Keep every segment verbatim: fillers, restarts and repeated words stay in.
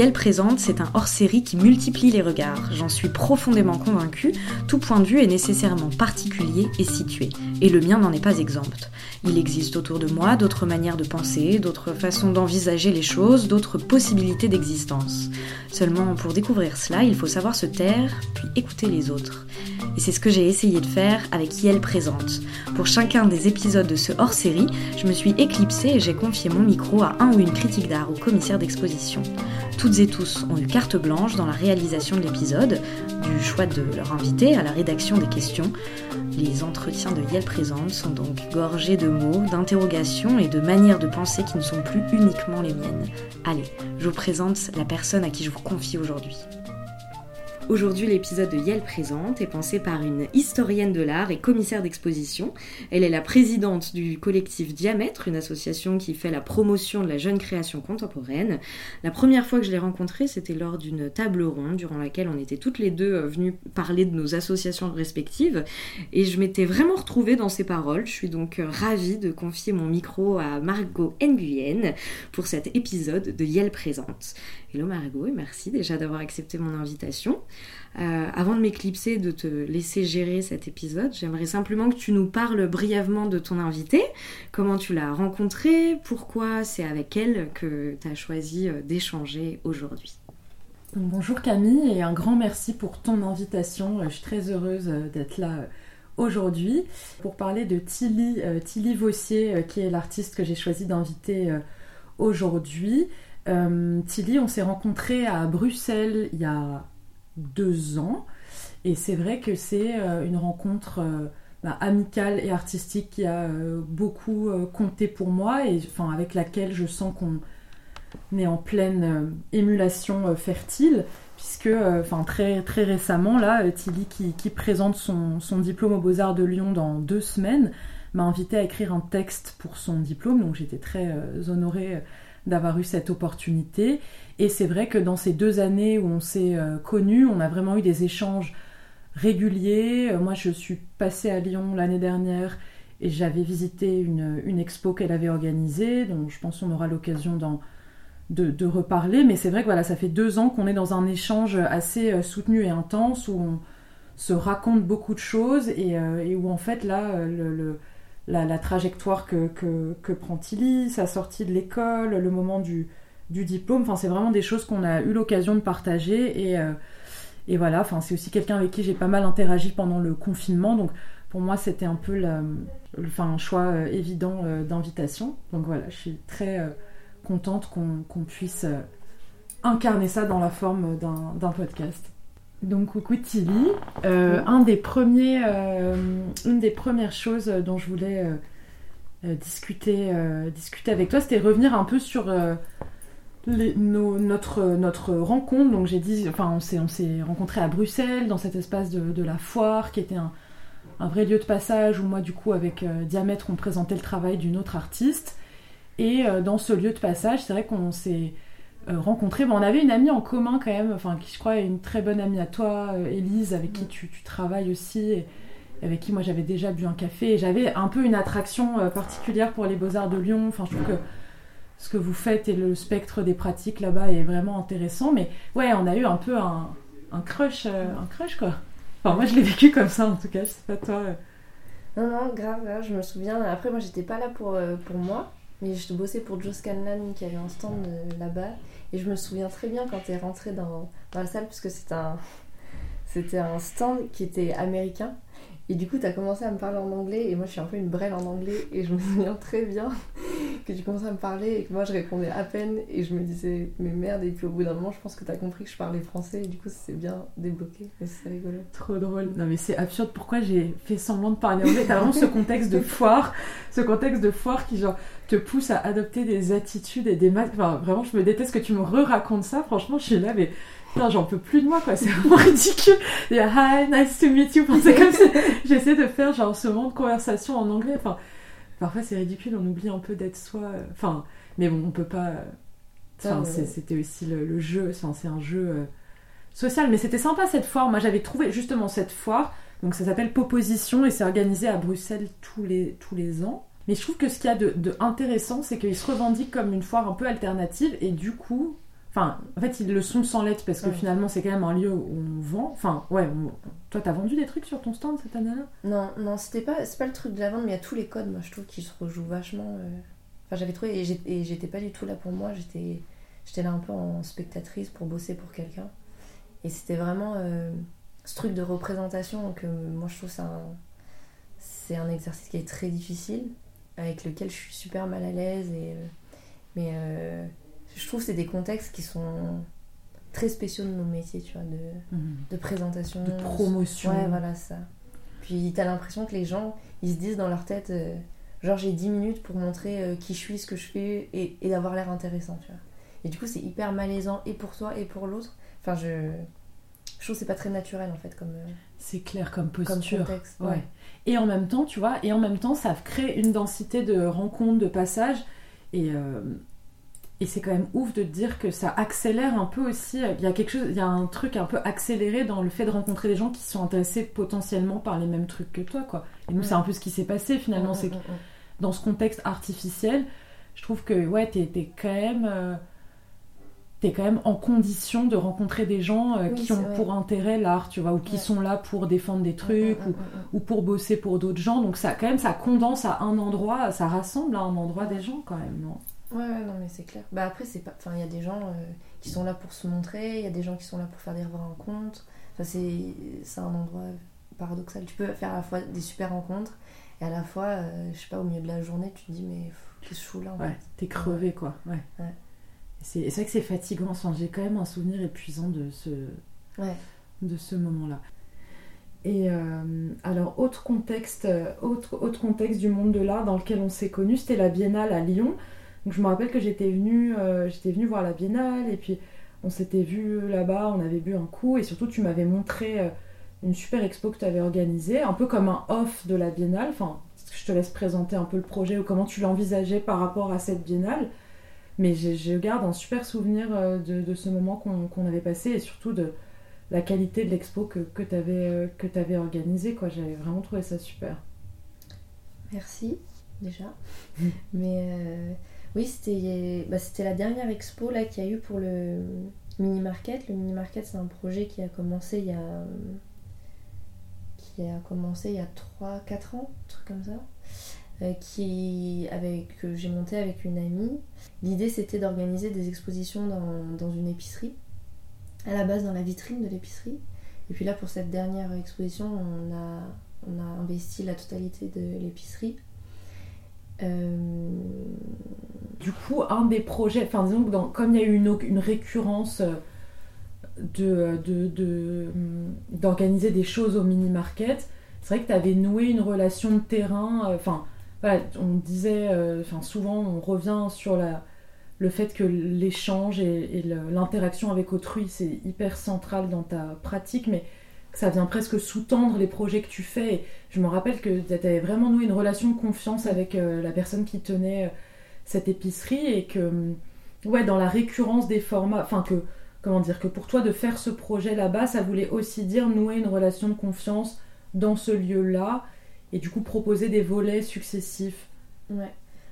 Yaël Présente, c'est un hors-série qui multiplie les regards. J'en suis profondément convaincue, tout point de vue est nécessairement particulier et situé, et le mien n'en est pas exempt. Il existe autour de moi d'autres manières de penser, d'autres façons d'envisager les choses, d'autres possibilités d'existence. Seulement, pour découvrir cela, il faut savoir se taire, puis écouter les autres. Et c'est ce que j'ai essayé de faire avec Yaël Présente. Pour chacun des épisodes de ce hors-série, je me suis éclipsée et j'ai confié mon micro à un ou une critique d'art ou commissaire d'exposition. Toutes et tous ont eu carte blanche dans la réalisation de l'épisode, du choix de leur invité à la rédaction des questions. Les entretiens de Yaël Présente sont donc gorgés de mots, d'interrogations et de manières de penser qui ne sont plus uniquement les miennes. Allez, je vous présente la personne à qui je vous confie aujourd'hui. Aujourd'hui, l'épisode de Yaël Présente est pensé par une historienne de l'art et commissaire d'exposition. Elle est la présidente du collectif Diamètre, une association qui fait la promotion de la jeune création contemporaine. La première fois que je l'ai rencontrée, c'était lors d'une table ronde durant laquelle on était toutes les deux venues parler de nos associations respectives. Et je m'étais vraiment retrouvée dans ses paroles. Je suis donc ravie de confier mon micro à Margot Nguyen pour cet épisode de Yaël Présente. Hello Margot, et merci déjà d'avoir accepté mon invitation. Euh, avant de m'éclipser, de te laisser gérer cet épisode, j'aimerais simplement que tu nous parles brièvement de ton invitée, comment tu l'as rencontrée, pourquoi c'est avec elle que tu as choisi d'échanger aujourd'hui. Bonjour Camille et un grand merci pour ton invitation. Je suis très heureuse d'être là aujourd'hui pour parler de Tilly, Tilly Vossier, qui est l'artiste que j'ai choisi d'inviter aujourd'hui. Euh, Tilly, on s'est rencontrés à Bruxelles il y a deux ans et c'est vrai que c'est euh, une rencontre euh, bah, amicale et artistique qui a euh, beaucoup euh, compté pour moi et enfin, avec laquelle je sens qu'on est en pleine euh, émulation euh, fertile puisque euh, très, très récemment là, euh, Tilly qui, qui présente son, son diplôme aux Beaux-Arts de Lyon dans deux semaines m'a invitée à écrire un texte pour son diplôme, donc j'étais très euh, honorée euh, d'avoir eu cette opportunité. Et c'est vrai que dans ces deux années où on s'est euh, connus, on a vraiment eu des échanges réguliers. Euh, moi, je suis passée à Lyon l'année dernière et j'avais visité une, une expo qu'elle avait organisée, donc je pense qu'on aura l'occasion d'en, de, de reparler. Mais c'est vrai que voilà, ça fait deux ans qu'on est dans un échange assez soutenu et intense où on se raconte beaucoup de choses et, euh, et où en fait là, le... le La, la trajectoire que, que, que prend Tilly, sa sortie de l'école, le moment du, du diplôme, enfin, c'est vraiment des choses qu'on a eu l'occasion de partager et, euh, et voilà, enfin, c'est aussi quelqu'un avec qui j'ai pas mal interagi pendant le confinement, donc pour moi c'était un peu la, enfin, un choix euh, évident euh, d'invitation, donc voilà, je suis très euh, contente qu'on, qu'on puisse euh, incarner ça dans la forme d'un, d'un podcast. Donc coucou Tilly, euh, un des premiers, euh, une des premières choses dont je voulais euh, discuter, euh, discuter avec toi, c'était revenir un peu sur euh, les, nos, notre, notre rencontre. Donc j'ai dit, enfin on s'est, on s'est rencontrés à Bruxelles dans cet espace de, de la foire qui était un, un vrai lieu de passage où moi du coup avec euh, Diamètre on présentait le travail d'une autre artiste et euh, dans ce lieu de passage c'est vrai qu'on s'est rencontrés, bon, on avait une amie en commun quand même, enfin, qui je crois est une très bonne amie à toi, Élise, avec qui tu, tu travailles aussi, et avec qui moi j'avais déjà bu un café, et j'avais un peu une attraction particulière pour les Beaux-Arts de Lyon, enfin je trouve que ce que vous faites et le spectre des pratiques là-bas est vraiment intéressant, mais ouais, on a eu un peu un, un crush, un crush quoi, enfin moi je l'ai vécu comme ça en tout cas, je sais pas toi. Non, non, grave, grave, je me souviens, après moi j'étais pas là pour, pour moi, mais je bossais pour Joe Scanlan qui avait un stand euh, là-bas et je me souviens très bien quand t'es rentrée dans, dans la salle parce que c'était un, c'était un stand qui était américain et du coup t'as commencé à me parler en anglais et moi je suis un peu une brêle en anglais et je me souviens très bien que tu commençais à me parler et que moi je répondais à peine et je me disais mais merde et puis au bout d'un moment je pense que t'as compris que je parlais français et du coup c'est bien débloqué mais c'est rigolo. Trop drôle. Non mais c'est absurde pourquoi j'ai fait semblant de parler anglais. T'as vraiment ce contexte de foire, ce contexte de foire qui genre te pousse à adopter des attitudes et des masques. Enfin vraiment je me déteste que tu me re-racontes ça. Franchement je suis là mais putain, j'en peux plus de moi quoi, c'est vraiment ridicule. Yeah, hi, nice to meet you. Enfin, c'est comme si j'essaie de faire genre ce moment de conversation en anglais. Enfin parfois c'est ridicule, on oublie un peu d'être soi. Enfin, mais bon, on peut pas. Enfin, ah, c'est, ouais. C'était aussi le, le jeu. Enfin, c'est un jeu euh, social, mais c'était sympa cette foire. Moi, j'avais trouvé justement cette foire. Donc, ça s'appelle Proposition et c'est organisé à Bruxelles tous les tous les ans. Mais je trouve que ce qu'il y a de, de intéressant, c'est qu'il se revendique comme une foire un peu alternative et du coup, Enfin, en fait, ils le sont sans l'être parce que ouais. finalement, c'est quand même un lieu où on vend. Enfin, ouais, on... toi, t'as vendu des trucs sur ton stand cette année-là ? Non, non, c'était pas, c'est pas le truc de la vente, mais il y a tous les codes, moi, je trouve, qui se rejouent vachement. Euh... Enfin, j'avais trouvé, et, j'ai... et j'étais pas du tout là pour moi, j'étais, j'étais là un peu en spectatrice pour bosser pour quelqu'un. Et c'était vraiment euh, ce truc de représentation que moi, je trouve, c'est un... c'est un exercice qui est très difficile, avec lequel je suis super mal à l'aise, et... mais... Euh... je trouve que c'est des contextes qui sont très spéciaux de nos métiers, tu vois, de, mmh. de présentation, de promotion. Ouais, voilà, ça. Puis t'as l'impression que les gens, ils se disent dans leur tête, euh, genre j'ai dix minutes pour montrer euh, qui je suis, ce que je fais, et, et d'avoir l'air intéressant, tu vois. Et du coup, c'est hyper malaisant, et pour toi, et pour l'autre. Enfin, je, je trouve que c'est pas très naturel, en fait, comme... Euh... C'est clair comme posture. Comme contexte, ouais. ouais. Et en même temps, tu vois, et en même temps, ça crée une densité de rencontres, de passages, et... Euh... Et c'est quand même ouf de te dire que ça accélère un peu aussi. Il y a quelque chose, il y a un truc un peu accéléré dans le fait de rencontrer des gens qui sont intéressés potentiellement par les mêmes trucs que toi, quoi. Et nous, mmh. c'est un peu ce qui s'est passé finalement. Mmh, c'est que mmh, mmh. dans ce contexte artificiel, je trouve que ouais, t'es, t'es quand même, euh, t'es quand même en condition de rencontrer des gens euh, oui, qui ont vrai. pour intérêt l'art, tu vois, ou qui ouais. sont là pour défendre des trucs mmh, ou, mmh, mmh. ou pour bosser pour d'autres gens. Donc ça, quand même, ça condense à un endroit, ça rassemble à un endroit des gens quand même, non ? Ouais, ouais, non, mais c'est clair. Bah, après, c'est pas. Enfin, il y a des gens euh, qui sont là pour se montrer, il y a des gens qui sont là pour faire des rencontres. Enfin, c'est, c'est un endroit paradoxal. Tu peux faire à la fois des super rencontres et à la fois, euh, je sais pas, au milieu de la journée, tu te dis, mais qu'est-ce que je fous là en fait ? Ouais, t'es crevé, quoi. Ouais. ouais. Et c'est, et c'est vrai que c'est fatigant. Enfin, j'ai quand même un souvenir épuisant de ce, ouais. de ce moment-là. Et euh, alors, autre contexte, autre, autre contexte du monde de l'art dans lequel on s'est connus, c'était la Biennale à Lyon. Donc je me rappelle que j'étais venue, euh, j'étais venue voir la Biennale et puis on s'était vu là-bas, on avait bu un coup et surtout tu m'avais montré euh, une super expo que tu avais organisée, un peu comme un off de la Biennale. Enfin, je te laisse présenter un peu le projet ou comment tu l'envisageais par rapport à cette Biennale. Mais je garde un super souvenir euh, de, de ce moment qu'on, qu'on avait passé et surtout de la qualité de l'expo que, que tu avais euh, que tu avais organisée, quoi. J'avais vraiment trouvé ça super. Merci, déjà. Mais... Euh... Oui, c'était, bah, c'était la dernière expo là, qu'il y a eu pour le Mini Market. Le Mini Market, c'est un projet qui a commencé il y a, qui a, commencé il y a trois quatre ans, un truc comme ça, euh, qui, avec, que j'ai monté avec une amie. L'idée, c'était d'organiser des expositions dans, dans une épicerie, à la base dans la vitrine de l'épicerie. Et puis là, pour cette dernière exposition, on a, on a investi la totalité de l'épicerie. Euh... Du coup, un des projets, enfin disons que dans, comme il y a eu une, une récurrence de, de, de, d'organiser des choses au mini-market, c'est vrai que tu avais noué une relation de terrain, enfin euh, voilà, on disait, enfin euh, souvent on revient sur la, le fait que l'échange et, et le, l'interaction avec autrui c'est hyper central dans ta pratique, mais ça vient presque sous-tendre les projets que tu fais. Et je me rappelle que tu avais vraiment noué une relation de confiance avec euh, la personne qui tenait euh, cette épicerie et que, ouais, dans la récurrence des formats, enfin que, comment dire, que pour toi de faire ce projet là-bas, ça voulait aussi dire nouer une relation de confiance dans ce lieu-là et du coup proposer des volets successifs. Ouais.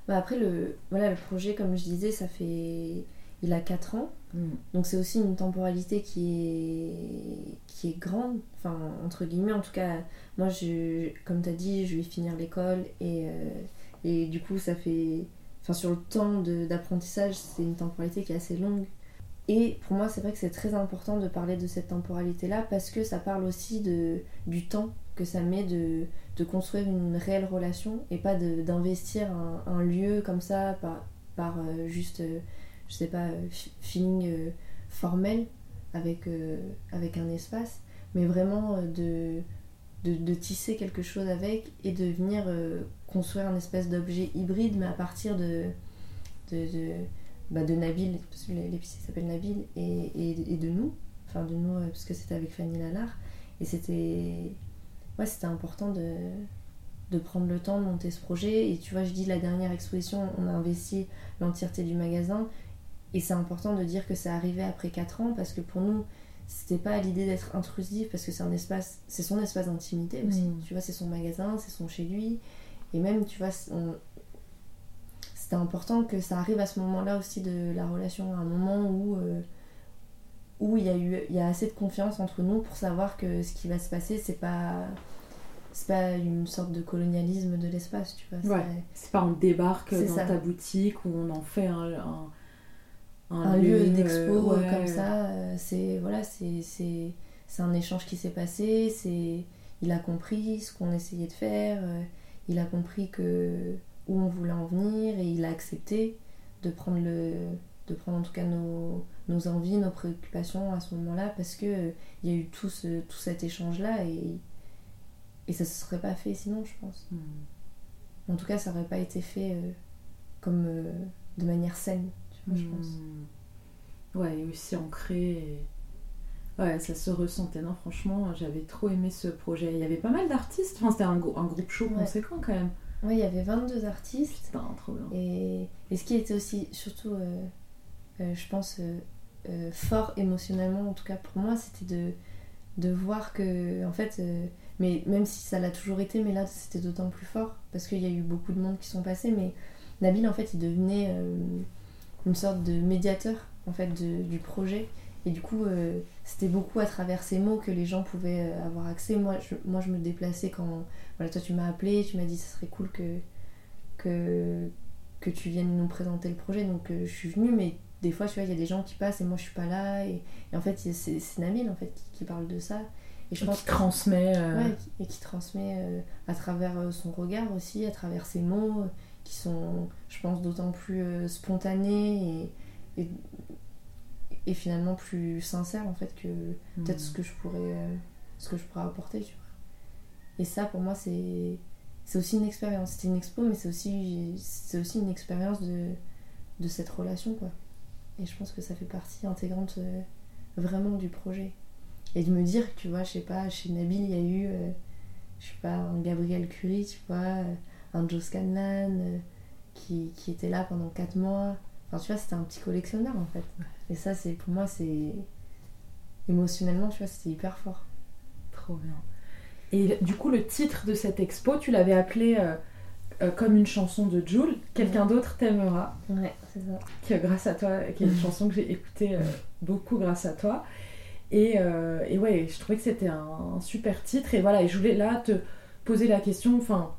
Bah après, le, voilà, le projet, comme je disais, ça fait... Il a quatre ans, mm. donc c'est aussi une temporalité qui est, qui est grande, enfin entre guillemets, en tout cas, moi, je, comme tu as dit, je vais finir l'école et, euh, et du coup, ça fait, enfin sur le temps de, d'apprentissage, c'est une temporalité qui est assez longue. Et pour moi, c'est vrai que c'est très important de parler de cette temporalité-là parce que ça parle aussi de, du temps que ça met de, de construire une réelle relation et pas de, d'investir un, un lieu comme ça par, par euh, juste... Euh, je sais pas, feeling euh, formel avec, euh, avec un espace, mais vraiment de, de, de tisser quelque chose avec et de venir euh, construire un espèce d'objet hybride, mais à partir de, de, de, bah de Nabil, parce que l'épicier s'appelle Nabil, et, et, et de nous, enfin de nous, parce que c'était avec Fanny Lalard, et c'était, ouais, c'était important de, de prendre le temps de monter ce projet, et tu vois, je dis la dernière exposition, on a investi l'entièreté du magasin. Et c'est important de dire que ça arrivait après quatre ans parce que pour nous, c'était pas l'idée d'être intrusif parce que c'est un espace, c'est son espace d'intimité aussi. Mmh. Tu vois, c'est son magasin, c'est son chez lui. Et même, tu vois, on... c'était important que ça arrive à ce moment-là aussi de la relation, à un moment où euh, où il y a eu il y a assez de confiance entre nous pour savoir que ce qui va se passer, c'est pas c'est pas une sorte de colonialisme de l'espace, tu vois. Ouais. C'est, c'est pas on débarque dans ça. Ta boutique ou on en fait un un, un, un lieu, lieu d'expo ouais. comme ça. C'est voilà, c'est c'est c'est un échange qui s'est passé. C'est il a compris ce qu'on essayait de faire. Il a compris que où on voulait en venir et il a accepté de prendre le de prendre en tout cas nos nos envies, nos préoccupations à ce moment-là, parce que euh, il y a eu tout ce tout cet échange-là et et ça se serait pas fait sinon, je pense. Mmh. En tout cas, ça aurait pas été fait euh, comme euh, de manière saine, tu vois, mmh. je pense. Ouais, et aussi ancré. Et... Ouais, ça se ressentait. Non, franchement, j'avais trop aimé ce projet. Il y avait pas mal d'artistes. Enfin, c'était un, un groupe show ouais. conséquent quand même. Ouais, il y avait vingt-deux artistes. Putain, trop bien. Et, et ce qui était aussi, surtout, euh, euh, je pense, euh, euh, fort émotionnellement, en tout cas pour moi, c'était de, de voir que, en fait, euh, mais même si ça l'a toujours été, mais là, c'était d'autant plus fort, parce qu'il y a eu beaucoup de monde qui sont passés, mais Nabil, en fait, il devenait euh, une sorte de médiateur, en fait, de, du projet. Et du coup, euh, c'était beaucoup à travers ces mots que les gens pouvaient euh, avoir accès. Moi je, moi, je me déplaçais quand... Voilà, toi, tu m'as appelé, tu m'as dit que ce serait cool que, que, que tu viennes nous présenter le projet. Donc, euh, je suis venue, mais des fois, tu vois, il y a des gens qui passent et moi, je suis pas là. Et, et en fait, c'est, c'est Nabil, en fait, qui, qui parle de ça. Et je et pense qui transmet... Euh... Ouais, et qui transmet euh, à travers euh, son regard aussi, à travers ses mots, euh, qui sont, je pense, d'autant plus euh, spontanés et... et et finalement plus sincère en fait que peut-être mmh. ce que je pourrais euh, ce que je pourrais apporter, tu vois. Et ça pour moi c'est c'est aussi une expérience, c'était une expo mais c'est aussi c'est aussi une expérience de de cette relation quoi. Et je pense que ça fait partie intégrante euh, vraiment du projet. Et de me dire tu vois, je sais pas, chez Nabil, il y a eu euh, je sais pas un Gabriel Curie, tu vois, un Joe Scanlan euh, qui qui était là pendant quatre mois. Enfin, tu vois, c'était un petit collectionneur, en fait. Et ça, c'est, pour moi, c'est... Émotionnellement, tu vois, c'était hyper fort. Trop bien. Et du coup, le titre de cette expo, tu l'avais appelé euh, euh, comme une chanson de Jul, « Quelqu'un ouais. d'autre t'aimera ». Ouais, c'est ça. Qui, euh, grâce à toi, qui est une chanson que j'ai écoutée euh, beaucoup grâce à toi. Et, euh, et ouais, je trouvais que c'était un, un super titre. Et voilà, et je voulais là te poser la question, enfin...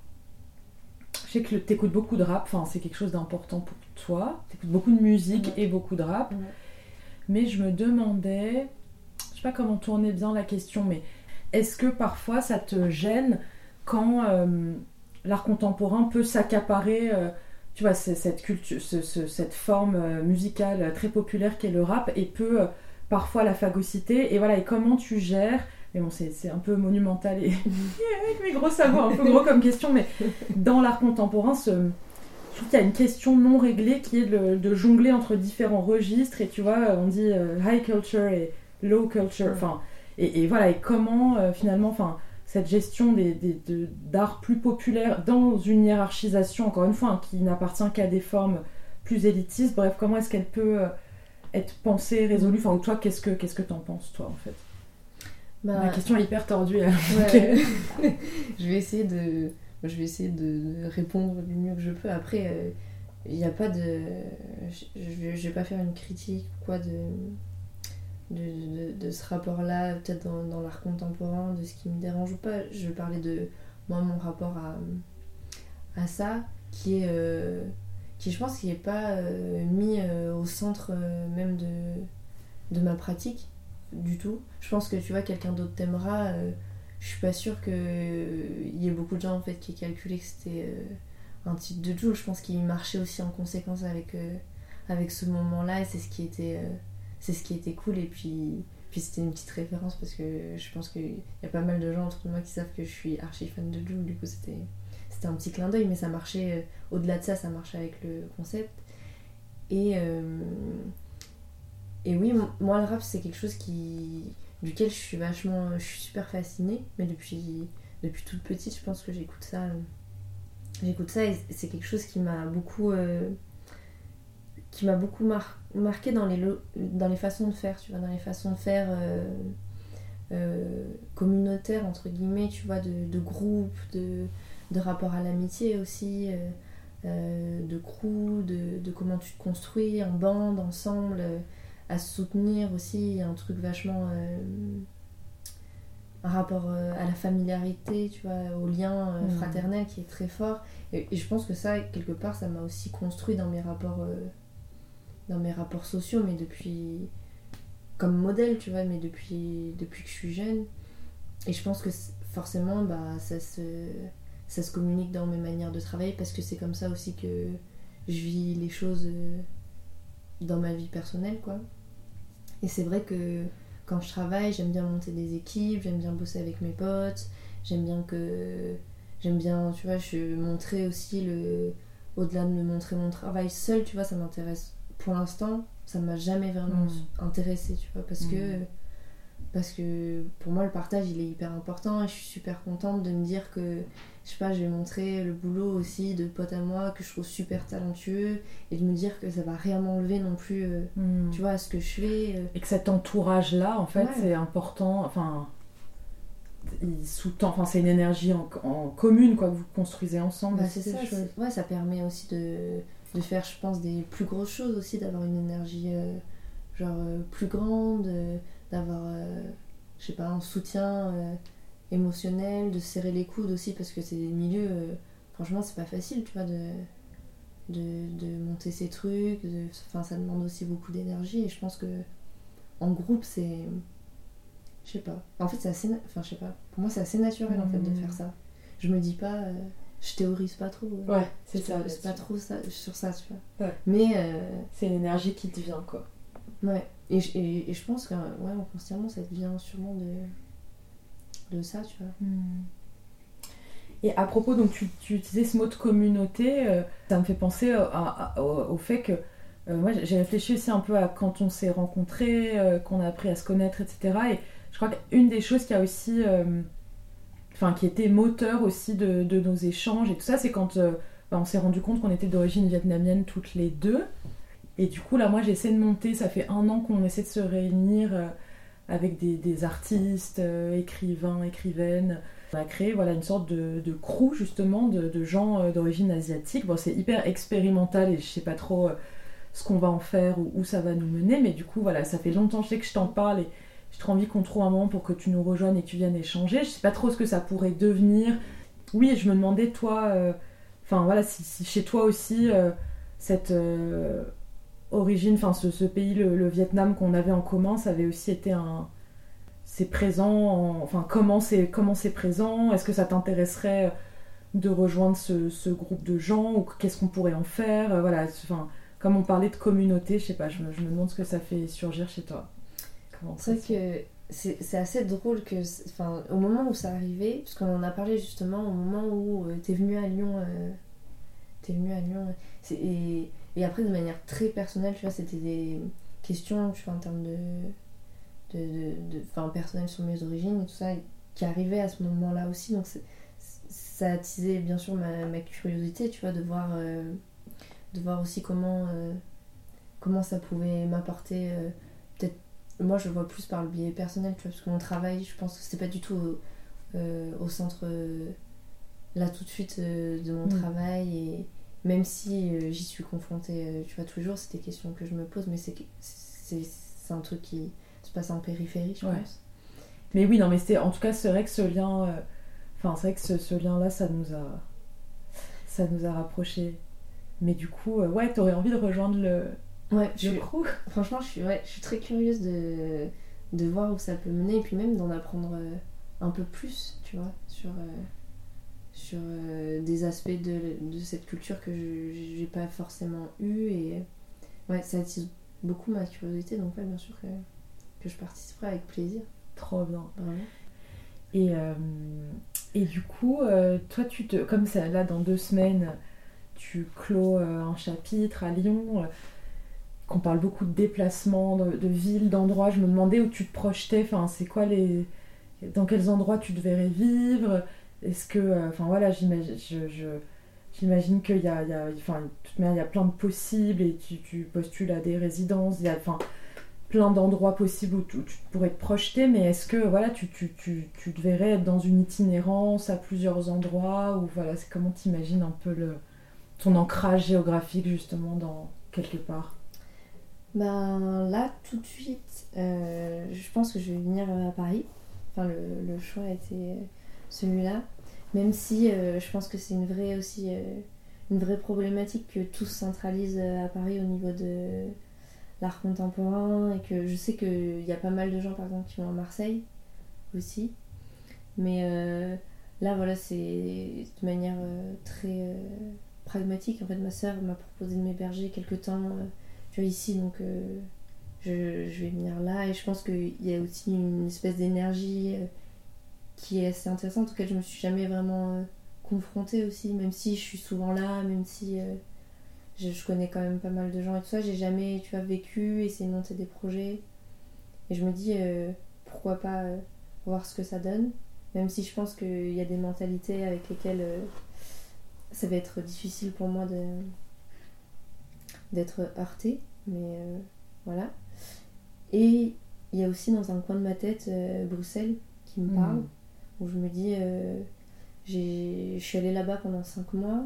Je sais que t'écoutes beaucoup de rap, enfin c'est quelque chose d'important pour toi. T'écoutes beaucoup de musique ouais. et beaucoup de rap. Ouais. Mais je me demandais, je sais pas comment tourner bien la question, mais est-ce que parfois ça te gêne quand euh, l'art contemporain peut s'accaparer, euh, tu vois, c'est, cette culture, ce, ce, cette forme euh, musicale très populaire qu'est le rap et peut euh, parfois la phagocyter. Et voilà, et comment tu gères? Mais bon, c'est, c'est un peu monumental et avec mes gros savoirs, un peu gros comme question, mais dans l'art contemporain, ce... je trouve qu'il y a une question non réglée qui est de, de jongler entre différents registres. Et tu vois, on dit euh, high culture et low culture. Enfin, et, et voilà, et comment euh, finalement, enfin, cette gestion des, des, de, d'art plus populaire dans une hiérarchisation, encore une fois, hein, qui n'appartient qu'à des formes plus élitistes. Bref, comment est-ce qu'elle peut euh, être pensée, résolue? Enfin, toi, qu'est-ce que qu'est-ce que t'en penses, toi, en fait? Bah, la question est hyper tordue. Hein. Ouais. Okay. je vais essayer de, je vais essayer de répondre du mieux que je peux. Après, il euh, n'y a pas de, je vais, je vais pas faire une critique quoi de, de, de, de ce rapport-là, peut-être dans, dans l'art contemporain, de ce qui me dérange ou pas. Je vais parler de moi mon rapport à, à ça, qui est, euh, qui je pense qui est pas euh, mis euh, au centre euh, même de, de ma pratique. Du tout. Je pense que tu vois, quelqu'un d'autre t'aimera. Euh, je suis pas sûre qu'il euh, y ait beaucoup de gens en fait qui aient calculé que c'était euh, un titre de Jul. Je pense qu'il marchait aussi en conséquence avec, euh, avec ce moment-là et c'est ce qui était, euh, c'est ce qui était cool. Et puis, puis c'était une petite référence parce que je pense qu'il y a pas mal de gens autour de moi qui savent que je suis archi fan de Jul. Du coup, c'était, c'était un petit clin d'œil, mais ça marchait euh, au-delà de ça, ça marchait avec le concept. Et. Euh, Et oui, moi le rap c'est quelque chose qui duquel je suis vachement, je suis super fascinée. Mais depuis depuis toute petite, je pense que j'écoute ça, j'écoute ça et c'est quelque chose qui m'a beaucoup, euh, qui m'a beaucoup mar- marqué dans les lo- dans les façons de faire, tu vois, dans les façons de faire euh, euh, communautaires entre guillemets, tu vois, de, de groupe, de de rapport à l'amitié aussi, euh, euh, de crew, de, de comment tu te construis en bande, ensemble, euh, à se soutenir aussi. Il y a un truc vachement... Euh, un rapport euh, à la familiarité, tu vois, au lien euh, fraternel qui est très fort. Et, et je pense que ça, quelque part, ça m'a aussi construit dans mes rapports... Euh, dans mes rapports sociaux, mais depuis... comme modèle, tu vois, mais depuis, depuis que je suis jeune. Et je pense que forcément, bah, ça se, ça se communique dans mes manières de travailler, parce que c'est comme ça aussi que je vis les choses dans ma vie personnelle, quoi. Et c'est vrai que quand je travaille, j'aime bien monter des équipes, j'aime bien bosser avec mes potes, j'aime bien que... J'aime bien, tu vois, je montrer aussi le... Au-delà de me montrer mon travail seul, tu vois, ça m'intéresse pour l'instant. Ça m'a jamais vraiment mmh. intéressée, tu vois, parce mmh. que parce que pour moi le partage il est hyper important, et je suis super contente de me dire que, je sais pas, je vais montrer le boulot aussi de potes à moi que je trouve super talentueux, et de me dire que ça va rien m'enlever non plus, euh, mmh. tu vois, à ce que je fais. Euh... Et que cet entourage là en fait, ouais. c'est important, enfin il sous-tend, enfin c'est une énergie en, en commune, quoi, que vous construisez ensemble. Bah, c'est ça, c'est... ouais, ça permet aussi de de faire, je pense, des plus grosses choses aussi, d'avoir une énergie euh, genre euh, plus grande, euh, d'avoir euh, je sais pas, un soutien euh, émotionnel, de serrer les coudes aussi, parce que c'est des milieux euh, franchement c'est pas facile, tu vois, de de, de monter ces trucs, de, enfin ça demande aussi beaucoup d'énergie, et je pense que en groupe c'est, je sais pas, en fait c'est assez, enfin je sais pas, pour moi c'est assez naturel en fait de faire ça. Je me dis pas euh, je théorise pas trop. Ouais, ouais c'est je ça. Je pas trop ça, sur ça, tu vois. Ouais. Mais. Euh... C'est une énergie qui te vient, quoi. Ouais. Et, et, et je pense que, ouais, inconsciemment, ça te vient sûrement de, de ça, tu vois. Mm. Et à propos, donc, tu, tu utilisais ce mot de communauté, euh, ça me fait penser à, à, à, au, au fait que. Euh, moi, j'ai réfléchi aussi un peu à quand on s'est rencontrés, euh, qu'on a appris à se connaître, et cetera. Et je crois qu'une des choses qui a aussi. Euh, Enfin, qui était moteur aussi de, de nos échanges et tout ça, c'est quand euh, ben, on s'est rendu compte qu'on était d'origine vietnamienne toutes les deux. Et du coup, là, moi, j'essaie de monter. Ça fait un an qu'on essaie de se réunir euh, avec des, des artistes, euh, écrivains, écrivaines. On a créé, voilà, une sorte de, de crew, justement, de, de gens euh, d'origine asiatique. Bon, c'est hyper expérimental, et je sais pas trop euh, ce qu'on va en faire ou où ça va nous mener. Mais du coup, voilà, ça fait longtemps, je sais que je t'en parle, et j'ai trop envie qu'on trouve un moment pour que tu nous rejoignes et que tu viennes échanger. Je sais pas trop ce que ça pourrait devenir. Oui, je me demandais, toi, euh, enfin voilà, si, si chez toi aussi, euh, cette euh, origine, enfin ce, ce pays, le, le Vietnam qu'on avait en commun, ça avait aussi été un... C'est présent, en... enfin comment c'est, comment c'est présent? Est-ce que ça t'intéresserait de rejoindre ce, ce groupe de gens, ou qu'est-ce qu'on pourrait en faire? Voilà, enfin, comme on parlait de communauté, je sais pas, je me, je me demande ce que ça fait surgir chez toi. C'est vrai que c'est, c'est assez drôle que, enfin, au moment où ça arrivait, parce qu'on en a parlé justement au moment où euh, t'es venue à Lyon, euh, t'es venue à Lyon, c'est, et, et après de manière très personnelle, tu vois, c'était des questions, tu vois, en termes de, de, de, de, enfin, personnel sur mes origines et tout ça, qui arrivaient à ce moment-là aussi, donc c'est, c'est, ça attisait bien sûr ma, ma curiosité, tu vois, de voir, euh, de voir aussi comment, euh, comment ça pouvait m'apporter. Euh, peut-être moi je le vois plus par le biais personnel, tu vois, parce que mon travail, je pense que c'était pas du tout au, euh, au centre euh, là tout de suite euh, de mon mmh. travail, et même si euh, j'y suis confrontée euh, tu vois tous les jours, c'est des questions que je me pose, mais c'est c'est, c'est un truc qui se passe en périphérie, je ouais. pense. Mais oui, non, mais c'est, en tout cas c'est vrai que ce lien euh, enfin c'est vrai que ce, ce lien là ça nous a ça nous a rapprochés. Mais du coup euh, ouais, t'aurais envie de rejoindre le... Ouais, je suis, franchement, je suis, ouais, je suis très curieuse de, de voir où ça peut mener, et puis même d'en apprendre un peu plus, tu vois, sur, sur des aspects de, de cette culture que je j'ai pas forcément eu, et ouais, ça attise beaucoup ma curiosité, donc ouais, bien sûr que, que je participerai avec plaisir. Trop bien. Vraiment. Et, euh, et du coup, toi, tu te, comme ça, là, dans deux semaines, tu clôt un chapitre à Lyon... qu'on parle beaucoup de déplacements, de, de villes, d'endroits. Je me demandais où tu te projetais, enfin, c'est quoi les... Dans quels endroits tu te verrais vivre? Est-ce que... Enfin, euh, voilà, j'imagine, je, je, j'imagine qu'il y a... il y a, enfin, de toute manière, il y a plein de possibles, et tu, tu postules à des résidences, il y a, enfin, plein d'endroits possibles où tu, où tu pourrais te projeter, mais est-ce que, voilà, tu, tu, tu, tu te verrais être dans une itinérance à plusieurs endroits, ou voilà, c'est comment t'imagines un peu le, ton ancrage géographique justement dans quelque part? Ben là tout de suite euh, je pense que je vais venir à Paris, enfin le, le choix a été celui-là, même si euh, je pense que c'est une vraie aussi euh, une vraie problématique que tout se centralise à Paris au niveau de l'art contemporain, et que je sais qu'il y a pas mal de gens par exemple qui vont à Marseille aussi, mais euh, là voilà c'est de manière euh, très euh, pragmatique. En fait ma sœur m'a proposé de m'héberger quelques temps euh, tu vois, ici, donc euh, je, je vais venir là, et je pense qu'il y a aussi une espèce d'énergie euh, qui est assez intéressante, auquel je me suis jamais vraiment euh, confrontée aussi, même si je suis souvent là, même si euh, je, je connais quand même pas mal de gens et tout ça, j'ai jamais tu vois, vécu, essayé de monter des projets, et je me dis euh, pourquoi pas euh, voir ce que ça donne, même si je pense qu'il y a des mentalités avec lesquelles euh, ça va être difficile pour moi de, d'être heurtée, mais euh, voilà. Et il y a aussi dans un coin de ma tête euh, Bruxelles qui me parle, mmh. où je me dis euh, j'ai, je suis allée là-bas pendant cinq mois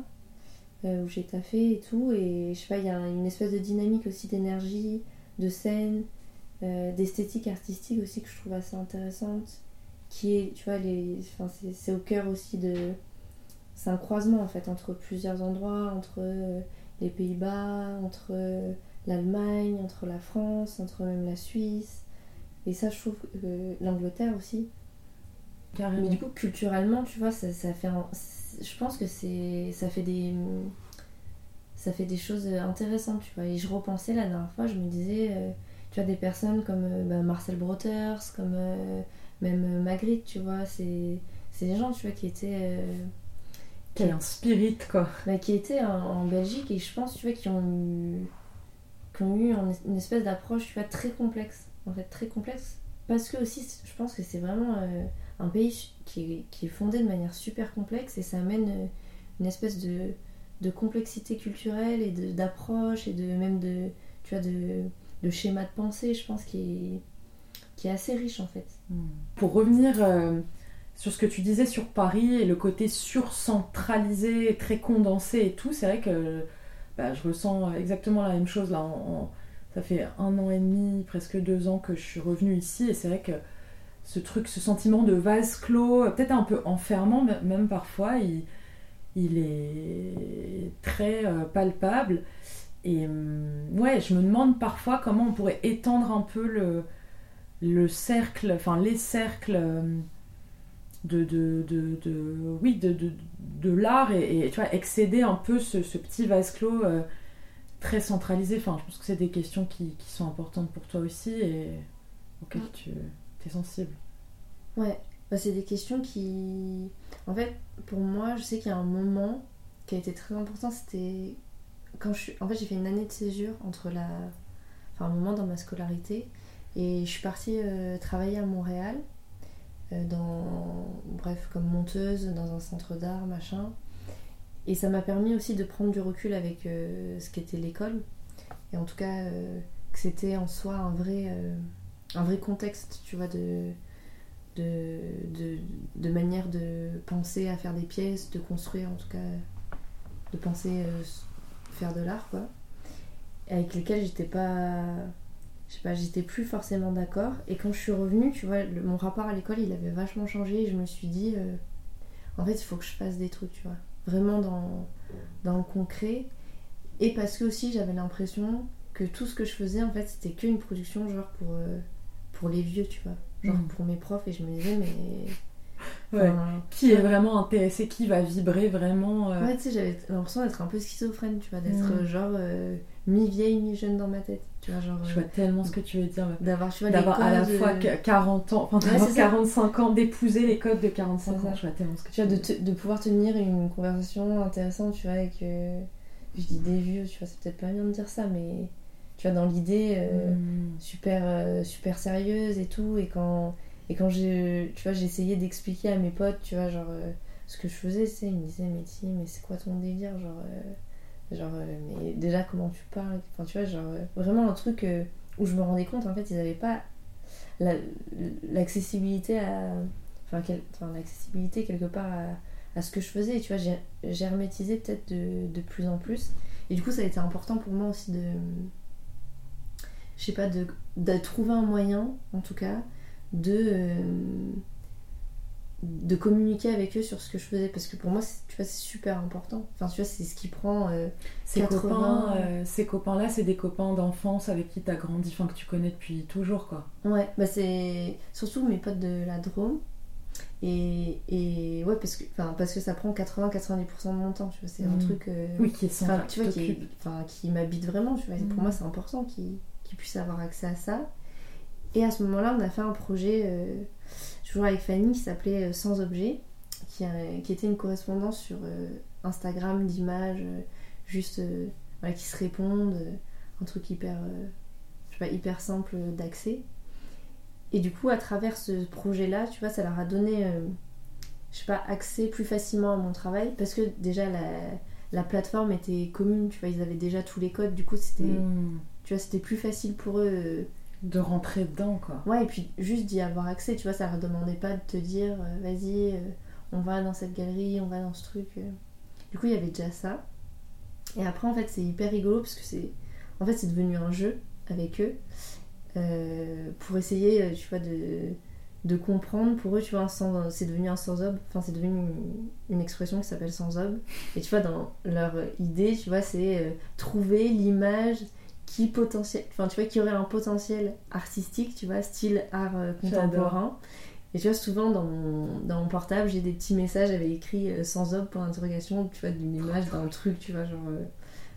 euh, où j'ai taffé et tout, et je sais pas, il y a une espèce de dynamique aussi d'énergie, de scène, euh, d'esthétique artistique aussi que je trouve assez intéressante, qui est, tu vois, les, enfin, c'est, c'est au cœur aussi de, c'est un croisement en fait entre plusieurs endroits, entre euh, les Pays-Bas, entre euh, l'Allemagne, entre la France, entre même la Suisse, et ça je trouve euh, l'Angleterre aussi. Carrément. Mais du coup culturellement tu vois ça, ça fait un, je pense que c'est ça fait des ça fait des choses intéressantes tu vois, et je repensais la dernière fois, je me disais euh, tu vois des personnes comme euh, bah, Marcel Brotters, comme euh, même euh, Magritte, tu vois, c'est c'est des gens tu vois qui étaient euh, qui est un spirit quoi, bah, qui était en, en Belgique, et je pense tu vois qui ont eu, qui ont eu une espèce d'approche tu vois très complexe en fait, très complexe parce que aussi je pense que c'est vraiment euh, un pays qui est, qui est fondé de manière super complexe, et ça amène euh, une espèce de, de complexité culturelle et de, d'approche et de même de tu vois de, de schéma de pensée, je pense qui est qui est assez riche en fait. Pour revenir euh... sur ce que tu disais sur Paris et le côté surcentralisé, très condensé et tout, c'est vrai que bah, je ressens exactement la même chose là. En, en, ça fait un an et demi, presque deux ans que je suis revenue ici, et c'est vrai que ce truc, ce sentiment de vase clos, peut-être un peu enfermant même parfois, il, il est très palpable. Et ouais, je me demande parfois comment on pourrait étendre un peu le, le cercle, enfin les cercles... De, de, de, de, oui, de, de, de l'art, et, et tu vois, excéder un peu ce, ce petit vase clos euh, très centralisé. Enfin, je pense que c'est des questions qui, qui sont importantes pour toi aussi et auxquelles ouais. tu es sensible. Ouais, bah, c'est des questions qui... En fait, pour moi, je sais qu'il y a un moment qui a été très important, c'était... quand je suis... En fait, j'ai fait une année de césure entre la... Enfin, un moment dans ma scolarité, et je suis partie euh, travailler à Montréal. Dans, bref, comme monteuse dans un centre d'art, machin, et ça m'a permis aussi de prendre du recul avec euh, ce qu'était l'école, et en tout cas euh, que c'était en soi un vrai, euh, un vrai contexte, tu vois, de, de, de, de manière de penser à faire des pièces, de construire, en tout cas de penser euh, faire de l'art quoi, avec lesquels j'étais pas... je sais pas, j'étais plus forcément d'accord, et quand je suis revenue, tu vois, le, mon rapport à l'école, il avait vachement changé, et je me suis dit, euh, en fait, il faut que je fasse des trucs, tu vois, vraiment dans, dans le concret, et parce que aussi, j'avais l'impression que tout ce que je faisais, en fait, c'était qu'une production, genre, pour, euh, pour les vieux, tu vois, genre, mmh. pour mes profs, et je me disais, mais... ouais, enfin, qui est vraiment intéressé, qui va vibrer vraiment... Euh... Ouais, tu sais, j'avais l'impression d'être un peu schizophrène, tu vois, d'être mmh. genre... Euh, mi-vieille, mi-jeune dans ma tête. Tu vois, genre, je vois euh, tellement ce que tu veux dire. D'avoir, tu vois, d'avoir à la de... fois quarante ans, enfin d'avoir ouais, quarante-cinq ans, d'épouser les codes de quarante-cinq ans. Je vois tellement ce que tu vois, de, te, de pouvoir tenir une conversation intéressante, tu vois, avec... Euh, je dis des vieux, tu vois, c'est peut-être pas bien de dire ça, mais... Tu vois, dans l'idée euh, mm. super, euh, super sérieuse et tout, et quand, et quand j'ai, tu vois, j'ai essayé d'expliquer à mes potes, tu vois, genre, euh, ce que je faisais, c'est, ils me disaient, mais si, mais c'est quoi ton délire, genre... Euh, genre euh, mais déjà comment tu parles, enfin tu vois, genre euh, vraiment un truc euh, où je me rendais compte en fait ils n'avaient pas la, l'accessibilité à enfin, quel, enfin l'accessibilité quelque part à, à ce que je faisais, tu vois, j'ai, j'ai hermétisé peut-être de, de plus en plus, et du coup ça a été important pour moi aussi de, je sais pas, de, de trouver un moyen, en tout cas, de euh, de communiquer avec eux sur ce que je faisais, parce que pour moi, c'est, tu vois, c'est super important. Enfin, tu vois, c'est ce qui prend euh, ces copains, euh, ces copains là, c'est des copains d'enfance avec qui t'as grandi, enfin que tu connais depuis toujours, quoi. Ouais, bah c'est surtout mes potes de la Drôme. Et, et ouais, parce que, parce que ça prend quatre-vingts à quatre-vingt-dix pour cent de mon temps, tu vois, c'est mmh. un truc euh, oui, qui, tu vois, qui, qui m'habite vraiment, tu vois, mmh. pour moi c'est important qu'ils, qu'ils puissent avoir accès à ça. Et à ce moment-là, on a fait un projet, euh, toujours avec Fanny, qui s'appelait euh, Sans Objet, qui, euh, qui était une correspondance sur euh, Instagram d'images, euh, juste euh, voilà, qui se répondent, euh, un truc hyper, euh, je sais pas, hyper simple d'accès. Et du coup, à travers ce projet-là, tu vois, ça leur a donné, euh, je sais pas, accès plus facilement à mon travail, parce que déjà la, la plateforme était commune, tu vois, ils avaient déjà tous les codes, du coup, c'était, mmh. tu vois, c'était plus facile pour eux euh, de rentrer dedans, quoi. Ouais, et puis juste d'y avoir accès, tu vois, ça leur demandait pas de te dire, euh, vas-y, euh, on va dans cette galerie, on va dans ce truc. Euh. Du coup, il y avait déjà ça. Et après, en fait, c'est hyper rigolo parce que c'est, en fait, c'est devenu un jeu avec eux. Euh, pour essayer, tu vois, de, de comprendre. Pour eux, tu vois, un sans, c'est devenu un sans ob, enfin c'est devenu une, une expression qui s'appelle sans ob, et tu vois, dans leur idée, tu vois, c'est euh, trouver l'image qui potentiel, enfin tu vois, qui aurait un potentiel artistique, tu vois, style art euh, contemporain. J'adore. Et tu vois, souvent dans mon, dans mon portable, j'ai des petits messages avec écrit euh, sans ob pour interrogation, tu vois, d'une image, d'un truc, tu vois, genre euh,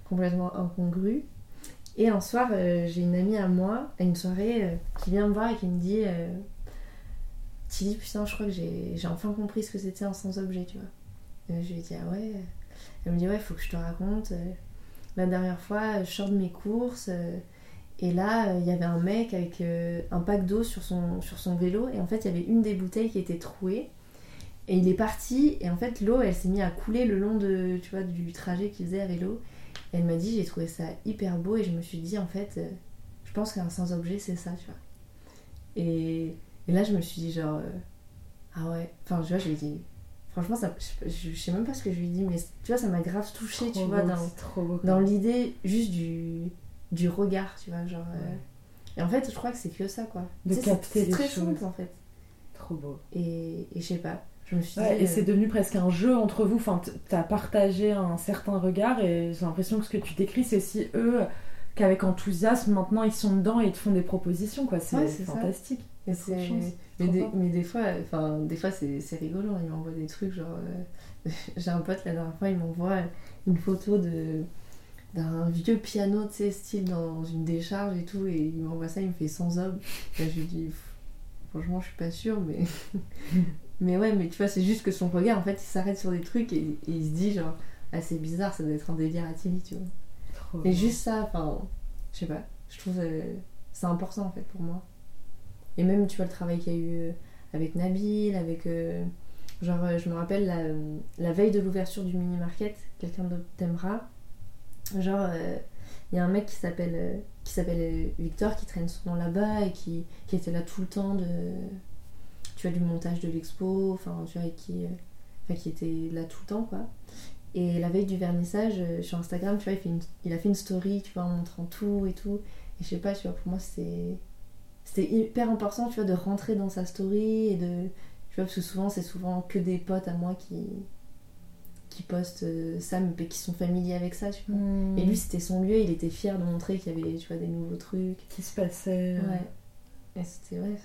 complètement incongru. Et un soir, euh, j'ai une amie à moi, à une soirée, euh, qui vient me voir et qui me dit euh, « Tilly, putain, je crois que j'ai, j'ai enfin compris ce que c'était un sans-objet, tu vois. » Je lui ai dit « Ah ouais ?» Elle me dit « Ouais, faut que je te raconte. Euh, la dernière fois, je sors de mes courses euh, et là, il euh, y avait un mec avec euh, un pack d'eau sur son, sur son vélo, et en fait, il y avait une des bouteilles qui était trouée. Et il est parti, et en fait, l'eau, elle s'est mise à couler le long de, tu vois, du trajet qu'il faisait à vélo. » Elle m'a dit, j'ai trouvé ça hyper beau, et je me suis dit, en fait, euh, je pense qu'un sans-objet, c'est ça, tu vois. Et, et là, je me suis dit, genre, euh, ah ouais, enfin, tu vois, je lui ai dit, franchement, ça, je, je sais même pas ce que je lui ai dit, mais tu vois, ça m'a grave touchée, trop tu vois, beau, dans, dans l'idée juste du, du regard, tu vois, genre. Ouais. Euh, et en fait, je crois que c'est que ça, quoi. De tu sais, capter c'est, c'est très simple, en fait. Trop beau. Et, et je sais pas. Je me suis ouais, dit, et euh... c'est devenu presque un jeu entre vous, enfin, t'as partagé un certain regard, et j'ai l'impression que ce que tu décris, c'est aussi eux qu'avec enthousiasme maintenant ils sont dedans et ils te font des propositions, quoi. C'est, ouais, c'est fantastique. Et c'est... Chance, mais, des, mais des fois, enfin, des fois c'est, c'est rigolo, hein. Ils m'envoient des trucs, genre euh... j'ai un pote la dernière fois, il m'envoie une photo de... d'un vieux piano, tu sais, style dans une décharge et tout, et il m'envoie ça, il me fait sans homme. Là je lui dis, franchement je suis pas sûre, mais... Mais ouais, mais tu vois, c'est juste que son regard, en fait, il s'arrête sur des trucs et, et il se dit, genre, ah, c'est bizarre, ça doit être un délire à Tilly, tu vois. Trop et bien. Juste ça, enfin, je sais pas, je trouve que c'est important, en fait, pour moi. Et même, tu vois, le travail qu'il y a eu avec Nabil, avec. Euh, genre, je me rappelle la, la veille de l'ouverture du mini-market, Quelqu'un d'autre t'aimera. Genre, il euh, y a un mec qui s'appelle, euh, qui s'appelle Victor, qui traîne souvent là-bas et qui, qui était là tout le temps de. Tu vois, du montage de l'expo, enfin, tu vois, qui, euh, enfin, qui était là tout le temps, quoi. Et la veille du vernissage, euh, sur Instagram, tu vois, il, fait une, il a fait une story, tu vois, en montrant tout et tout. Et je sais pas, tu vois, pour moi, c'est, c'était hyper important, tu vois, de rentrer dans sa story et de... Tu vois, parce que souvent, c'est souvent que des potes à moi qui, qui postent euh, ça, mais qui sont familiers avec ça, tu vois. Mmh. Et lui, c'était son lieu, il était fier de montrer qu'il y avait, tu vois, des nouveaux trucs. Qui se passaient. Ouais. Et c'était, ouais...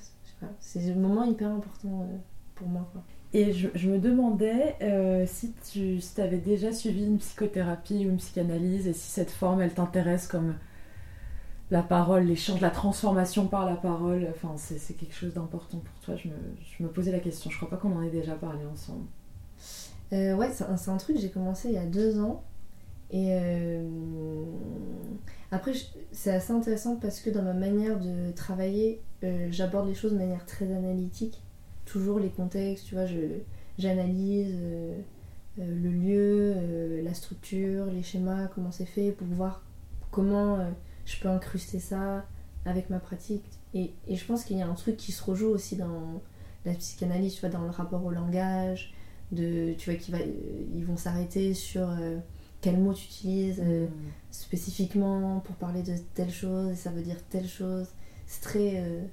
C'est un moment hyper important pour moi, quoi. Et je, je me demandais euh, si tu si t'avais déjà suivi une psychothérapie ou une psychanalyse, et si cette forme, elle t'intéresse, comme la parole, l'échange, la transformation par la parole. Enfin, c'est, c'est quelque chose d'important pour toi. Je me, je me posais la question. Je crois pas qu'on en ait déjà parlé ensemble. Euh, ouais, c'est un, c'est un truc que j'ai commencé il y a deux ans. Et euh, après, je, c'est assez intéressant parce que dans ma manière de travailler, euh, j'aborde les choses de manière très analytique. Toujours les contextes, tu vois, je, j'analyse euh, euh, le lieu, euh, la structure, les schémas, comment c'est fait, pour voir comment euh, je peux incruster ça avec ma pratique. Et, et je pense qu'il y a un truc qui se rejoue aussi dans la psychanalyse, tu vois, dans le rapport au langage, de, tu vois, qui va, ils vont s'arrêter sur euh, quel mot tu utilises euh, mmh. spécifiquement pour parler de telle chose, et ça veut dire telle chose. C'est très, euh,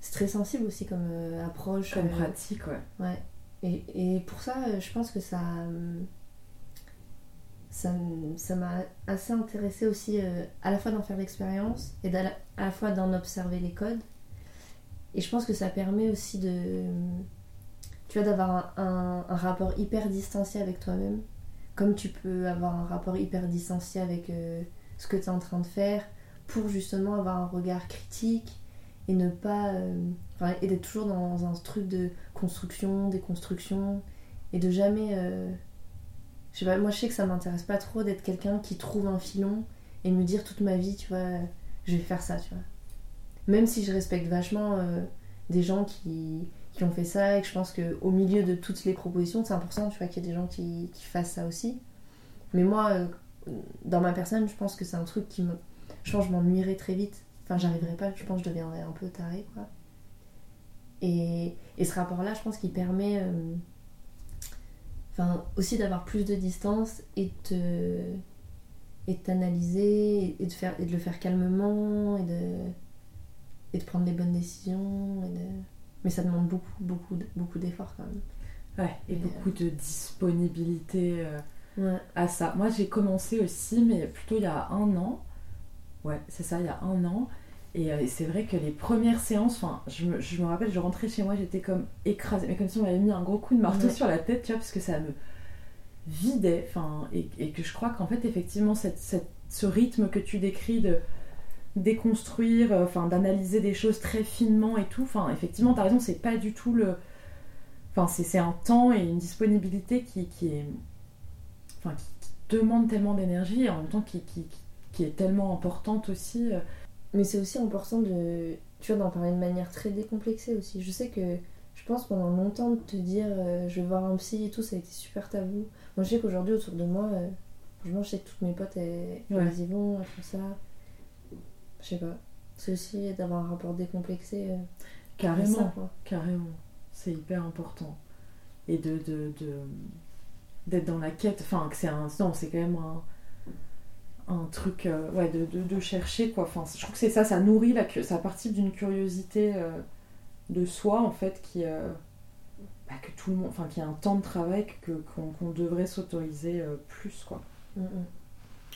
c'est très sensible aussi comme euh, approche. Comme euh, pratique, ouais. Ouais. Et, et pour ça, euh, je pense que ça... Euh, Ça, ça m'a assez intéressée aussi euh, à la fois d'en faire l'expérience et à la fois d'en observer les codes, et je pense que ça permet aussi de, tu vois, d'avoir un, un, un rapport hyper distancié avec toi-même, comme tu peux avoir un rapport hyper distancié avec euh, ce que tu es en train de faire, pour justement avoir un regard critique et ne pas euh, enfin, et d'être toujours dans un truc de construction, déconstruction, et de jamais euh, je sais pas, moi je sais que ça m'intéresse pas trop d'être quelqu'un qui trouve un filon et me dire toute ma vie, tu vois, je vais faire ça, tu vois. Même si je respecte vachement euh, des gens qui, qui ont fait ça, et que je pense qu'au milieu de toutes les propositions, c'est important, tu vois, qu'il y a des gens qui, qui fassent ça aussi. Mais moi, euh, dans ma personne, je pense que c'est un truc qui me... Je pense que je m'ennuierais très vite. Enfin, j'arriverais pas, je pense que je deviendrais un peu tarée, quoi. Et, et ce rapport-là, je pense qu'il permet... Euh, Enfin, aussi d'avoir plus de distance et de, et de t'analyser et de, faire, et de le faire calmement et de, et de prendre les bonnes décisions. Et de... Mais ça demande beaucoup, beaucoup, beaucoup d'efforts quand même. Ouais, et, et beaucoup euh... de disponibilité euh, ouais. à ça. Moi, j'ai commencé aussi, mais plutôt il y a un an. Ouais, c'est ça, il y a un an. Et euh, c'est vrai que les premières séances, enfin, je me, je me rappelle, je rentrais chez moi, j'étais comme écrasée, mais comme si on m'avait mis un gros coup de marteau ouais. sur la tête, tu vois, parce que ça me vidait, enfin, et, et que je crois qu'en fait, effectivement, cette, cette, ce rythme que tu décris de déconstruire, enfin, euh, d'analyser des choses très finement et tout, enfin, effectivement, t'as raison, c'est pas du tout le... Enfin, c'est, c'est un temps et une disponibilité qui, qui est... Enfin, qui, qui demande tellement d'énergie, et en même temps, qui, qui, qui est tellement importante aussi... Euh, Mais c'est aussi important de, tu vois, d'en parler de manière très décomplexée aussi. Je sais que je pense pendant longtemps de te dire euh, je vais voir un psy et tout, ça a été super tabou. Moi je sais qu'aujourd'hui autour de moi, euh, franchement je sais que toutes mes potes elles, ouais. elles y vont, elles font ça. Je sais pas. C'est aussi d'avoir un rapport décomplexé. Euh, carrément, ça, quoi. Carrément. C'est hyper important. Et de, de, de d'être dans la quête. Enfin, que c'est un. Non, c'est quand même un. un truc euh, ouais, de, de, de chercher quoi. Enfin, je trouve que c'est ça, ça nourrit la, ça participe d'une curiosité euh, de soi en fait qui euh, bah, que tout le monde, enfin qui a un temps de travail que, qu'on, qu'on devrait s'autoriser euh, plus quoi. Mm-hmm.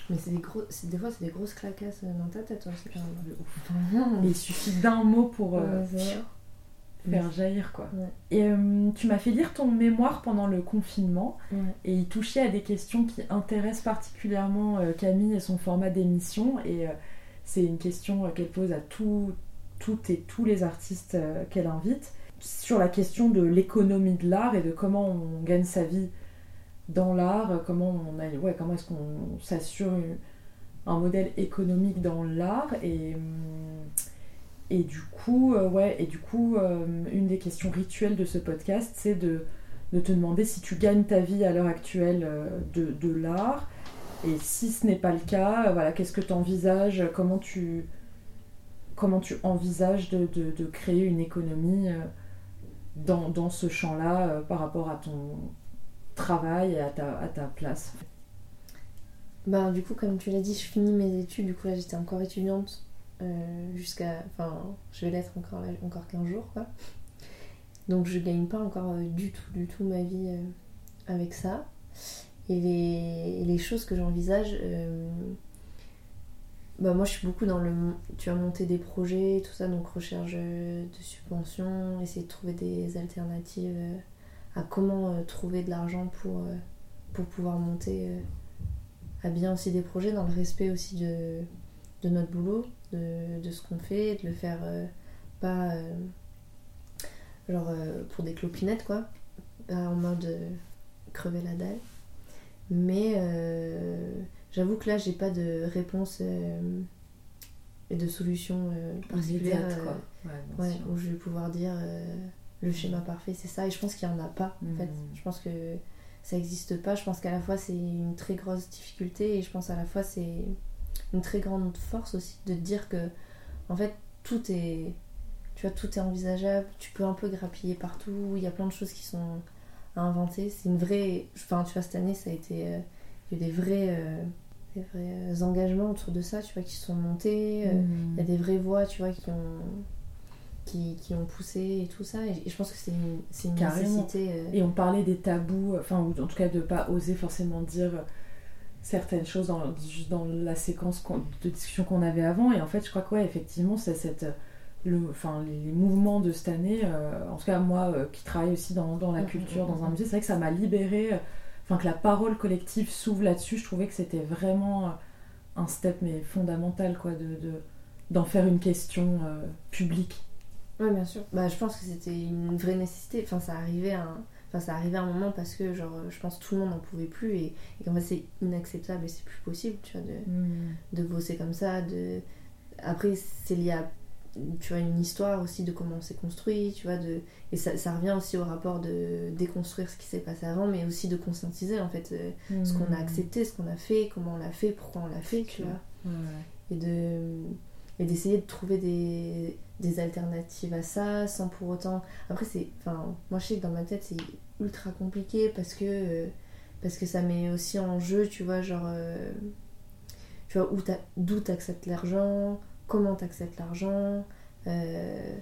Mais c'est des gros, c'est, des fois c'est des grosses claquasses dans ta tête aussi quand même. Et il suffit d'un mot pour euh, ouais, faire oui. jaillir quoi. Ouais. Et euh, tu m'as fait lire ton mémoire pendant le confinement ouais. et il touchait à des questions qui intéressent particulièrement euh, Camille et son format d'émission, et euh, c'est une question euh, qu'elle pose à tout, toutes et tous les artistes euh, qu'elle invite, sur la question de l'économie de l'art et de comment on gagne sa vie dans l'art, comment on a, ouais, comment est-ce qu'on s'assure une, un modèle économique dans l'art. Et hum, Et du coup, euh, ouais, et du coup euh, une des questions rituelles de ce podcast, c'est de, de te demander si tu gagnes ta vie à l'heure actuelle euh, de, de l'art. Et si ce n'est pas le cas, euh, voilà, qu'est-ce que tu envisages, comment tu, comment tu envisages de, de, de créer une économie euh, dans, dans ce champ-là euh, par rapport à ton travail et à ta, à ta place. Bah, du coup, comme tu l'as dit, je finis mes études. Du coup, là, j'étais encore étudiante. Euh, jusqu'à, enfin, je vais l'être encore, encore quinze jours, quoi. Donc je gagne pas encore euh, du tout, du tout ma vie euh, avec ça. Et les, les choses que j'envisage, euh, bah moi je suis beaucoup dans le, tu as monté des projets, tout ça, donc recherche de subventions, essayer de trouver des alternatives euh, à comment euh, trouver de l'argent pour euh, pour pouvoir monter euh, à bien aussi des projets dans le respect aussi de de notre boulot. De, de ce qu'on fait, de le faire euh, pas euh, genre euh, pour des clopinettes quoi, pas en mode euh, crever la dalle, mais euh, j'avoue que là j'ai pas de réponse euh, et de solution euh, particulière euh, quoi. Ouais, ouais, où je vais pouvoir dire euh, le mmh. schéma parfait c'est ça, et je pense qu'il y en a pas en mmh. fait, je pense que ça existe pas, je pense qu'à la fois c'est une très grosse difficulté, et je pense à la fois c'est une très grande force aussi de te dire que en fait tout est, tu vois, tout est envisageable, tu peux un peu grappiller partout, il y a plein de choses qui sont à inventer. C'est une vraie... Enfin, tu vois, cette année, ça a été... Euh, il y a eu des vrais... Euh, des vrais engagements autour de ça, tu vois, qui se sont montés. Euh, mmh. Il y a des vraies voix, tu vois, qui ont... Qui, qui ont poussé et tout ça, et je pense que c'est une, c'est une nécessité. Et on parlait des tabous, enfin, ou en tout cas de ne pas oser forcément dire certaines choses dans, juste dans la séquence de discussion qu'on avait avant, et en fait je crois que ouais, effectivement c'est cette, le, enfin, les mouvements de cette année, euh, en tout cas moi euh, qui travaille aussi dans, dans la culture, dans un musée, c'est vrai que ça m'a libérée, euh, enfin que la parole collective s'ouvre là-dessus, je trouvais que c'était vraiment un step mais fondamental quoi, de, de, d'en faire une question euh, publique. Oui, bien sûr. Bah, je pense que c'était une vraie nécessité. Enfin, ça arrivait à un, enfin, ça arrivait à un moment parce que, genre, je pense que tout le monde n'en pouvait plus et, et qu'en fait, c'est inacceptable et c'est plus possible, tu vois, de, mmh. de bosser comme ça. De... Après, c'est lié à, tu vois, une histoire aussi de comment on s'est construit, tu vois, de... et ça, ça revient aussi au rapport de déconstruire ce qui s'est passé avant, mais aussi de conscientiser, en fait, mmh. ce qu'on a accepté, ce qu'on a fait, comment on l'a fait, pourquoi on l'a fait, tu vois. Ouais. Et de... et d'essayer de trouver des, des alternatives à ça sans pour autant... Après, c'est, enfin, moi, je sais que dans ma tête, c'est ultra compliqué parce que, euh, parce que ça met aussi en jeu, tu vois, genre... Euh, tu vois, où t'a, d'où t'acceptes l'argent, comment t'acceptes l'argent... Euh,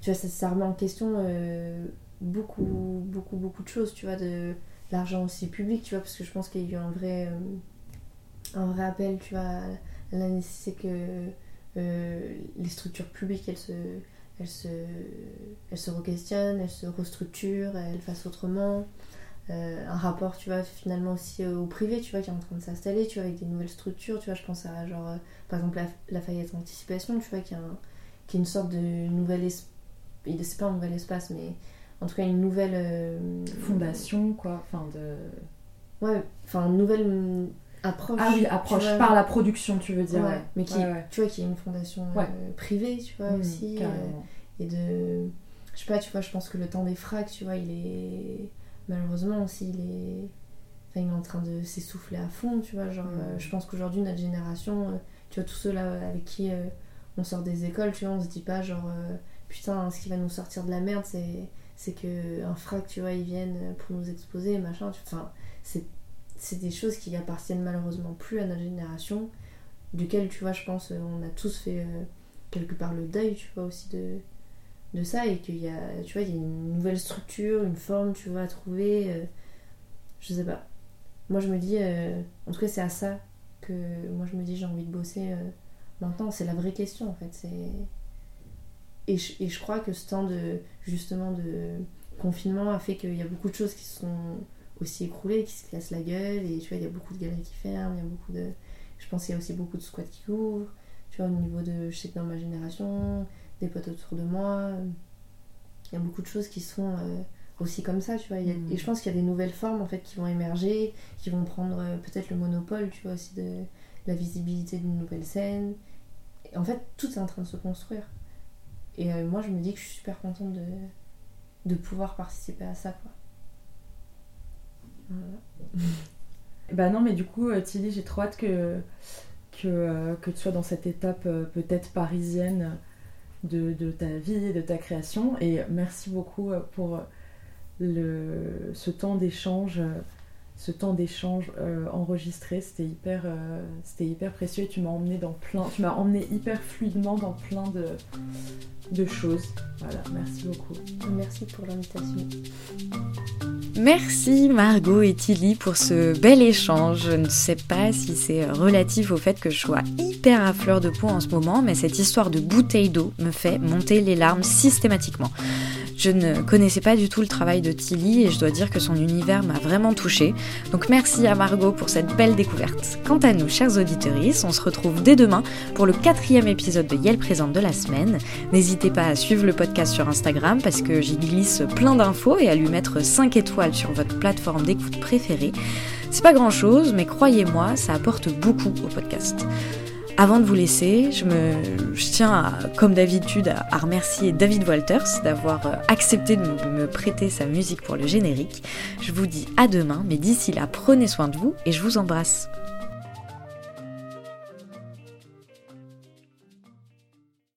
tu vois, ça, ça remet en question euh, beaucoup, beaucoup, beaucoup de choses, tu vois, de l'argent aussi public, tu vois, parce que je pense qu'il y a eu un vrai, euh, un vrai appel, tu vois... La nécessité que euh, les structures publiques, elles se, elles se, elles se re-questionnent, elles se restructurent, elles fassent autrement. Euh, un rapport, tu vois, finalement aussi au privé, tu vois, qui est en train de s'installer, tu vois, avec des nouvelles structures, tu vois, je pense à, genre, euh, par exemple, la, la Fayette Anticipation, tu vois, qui est, un, qui est une sorte de nouvel espace, c'est pas un nouvel espace, mais en tout cas une nouvelle... Euh, Fondation, quoi, enfin de... Ouais, enfin, une nouvelle... Approche, ah oui, approche vois, par la production, tu veux dire. Ouais, ouais. Mais qui, ouais, ouais. tu vois, qui est une fondation ouais. euh, privée, tu vois, mmh, aussi. Euh, et de, je sais pas, tu vois, je pense que le temps des fracs, tu vois, il est malheureusement aussi, il est, enfin, il est en train de s'essouffler à fond, tu vois. Genre, mmh. euh, je pense qu'aujourd'hui notre génération, euh, tu vois, tous ceux là avec qui euh, on sort des écoles, tu vois, on se dit pas genre, euh, putain, ce qui va nous sortir de la merde, c'est, c'est que un frac, tu vois, ils viennent pour nous exposer, machin. Tu... Enfin, c'est c'est des choses qui appartiennent malheureusement plus à notre génération, duquel, tu vois, je pense on a tous fait euh, quelque part le deuil, tu vois, aussi de, de ça, et qu'il y a, tu vois, il y a une nouvelle structure, une forme, tu vois, à trouver, euh, je sais pas, moi je me dis, euh, en tout cas c'est à ça que moi je me dis j'ai envie de bosser euh, maintenant, c'est la vraie question en fait, c'est... Et, je, et je crois que ce temps de, justement, de confinement a fait qu'il y a beaucoup de choses qui sont aussi écroulé, qui se casse la gueule, et tu vois il y a beaucoup de galeries qui ferment, il y a beaucoup de, je pense qu'il y a aussi beaucoup de squats qui ouvrent, tu vois, au niveau de, je sais que dans ma génération, des potes autour de moi, il y a beaucoup de choses qui sont euh, aussi comme ça, tu vois, il y a... mmh. et je pense qu'il y a des nouvelles formes en fait qui vont émerger, qui vont prendre euh, peut-être le monopole, tu vois, aussi de, de la visibilité d'une nouvelle scène, et en fait tout est en train de se construire, et euh, moi je me dis que je suis super contente de de pouvoir participer à ça, quoi. Bah non, mais du coup Tilly, j'ai trop hâte que, que, que tu sois dans cette étape peut-être parisienne de, de ta vie et de ta création, et merci beaucoup pour le, ce temps d'échange ce temps d'échange euh, enregistré, c'était hyper, euh, c'était hyper précieux, et tu m'as emmené dans plein, tu m'as emmené hyper fluidement dans plein de, de choses. Voilà, merci beaucoup. Merci pour l'invitation. Merci Margot et Tilly pour ce bel échange. Je ne sais pas si c'est relatif au fait que je sois hyper à fleur de peau en ce moment, mais cette histoire de bouteille d'eau me fait monter les larmes systématiquement. Je ne connaissais pas du tout le travail de Tilly, et je dois dire que son univers m'a vraiment touchée. Donc merci à Margot pour cette belle découverte. Quant à nous, chers auditeurs, on se retrouve dès demain pour le quatrième épisode de Yaël Présente de la semaine. N'hésitez pas à suivre le podcast sur Instagram parce que j'y glisse plein d'infos, et à lui mettre cinq étoiles sur votre plateforme d'écoute préférée. C'est pas grand chose, mais croyez-moi, ça apporte beaucoup au podcast. Avant de vous laisser, je, me, je tiens, à, comme d'habitude, à, à remercier David Walters d'avoir accepté de me, me prêter sa musique pour le générique. Je vous dis à demain, mais d'ici là, prenez soin de vous et je vous embrasse.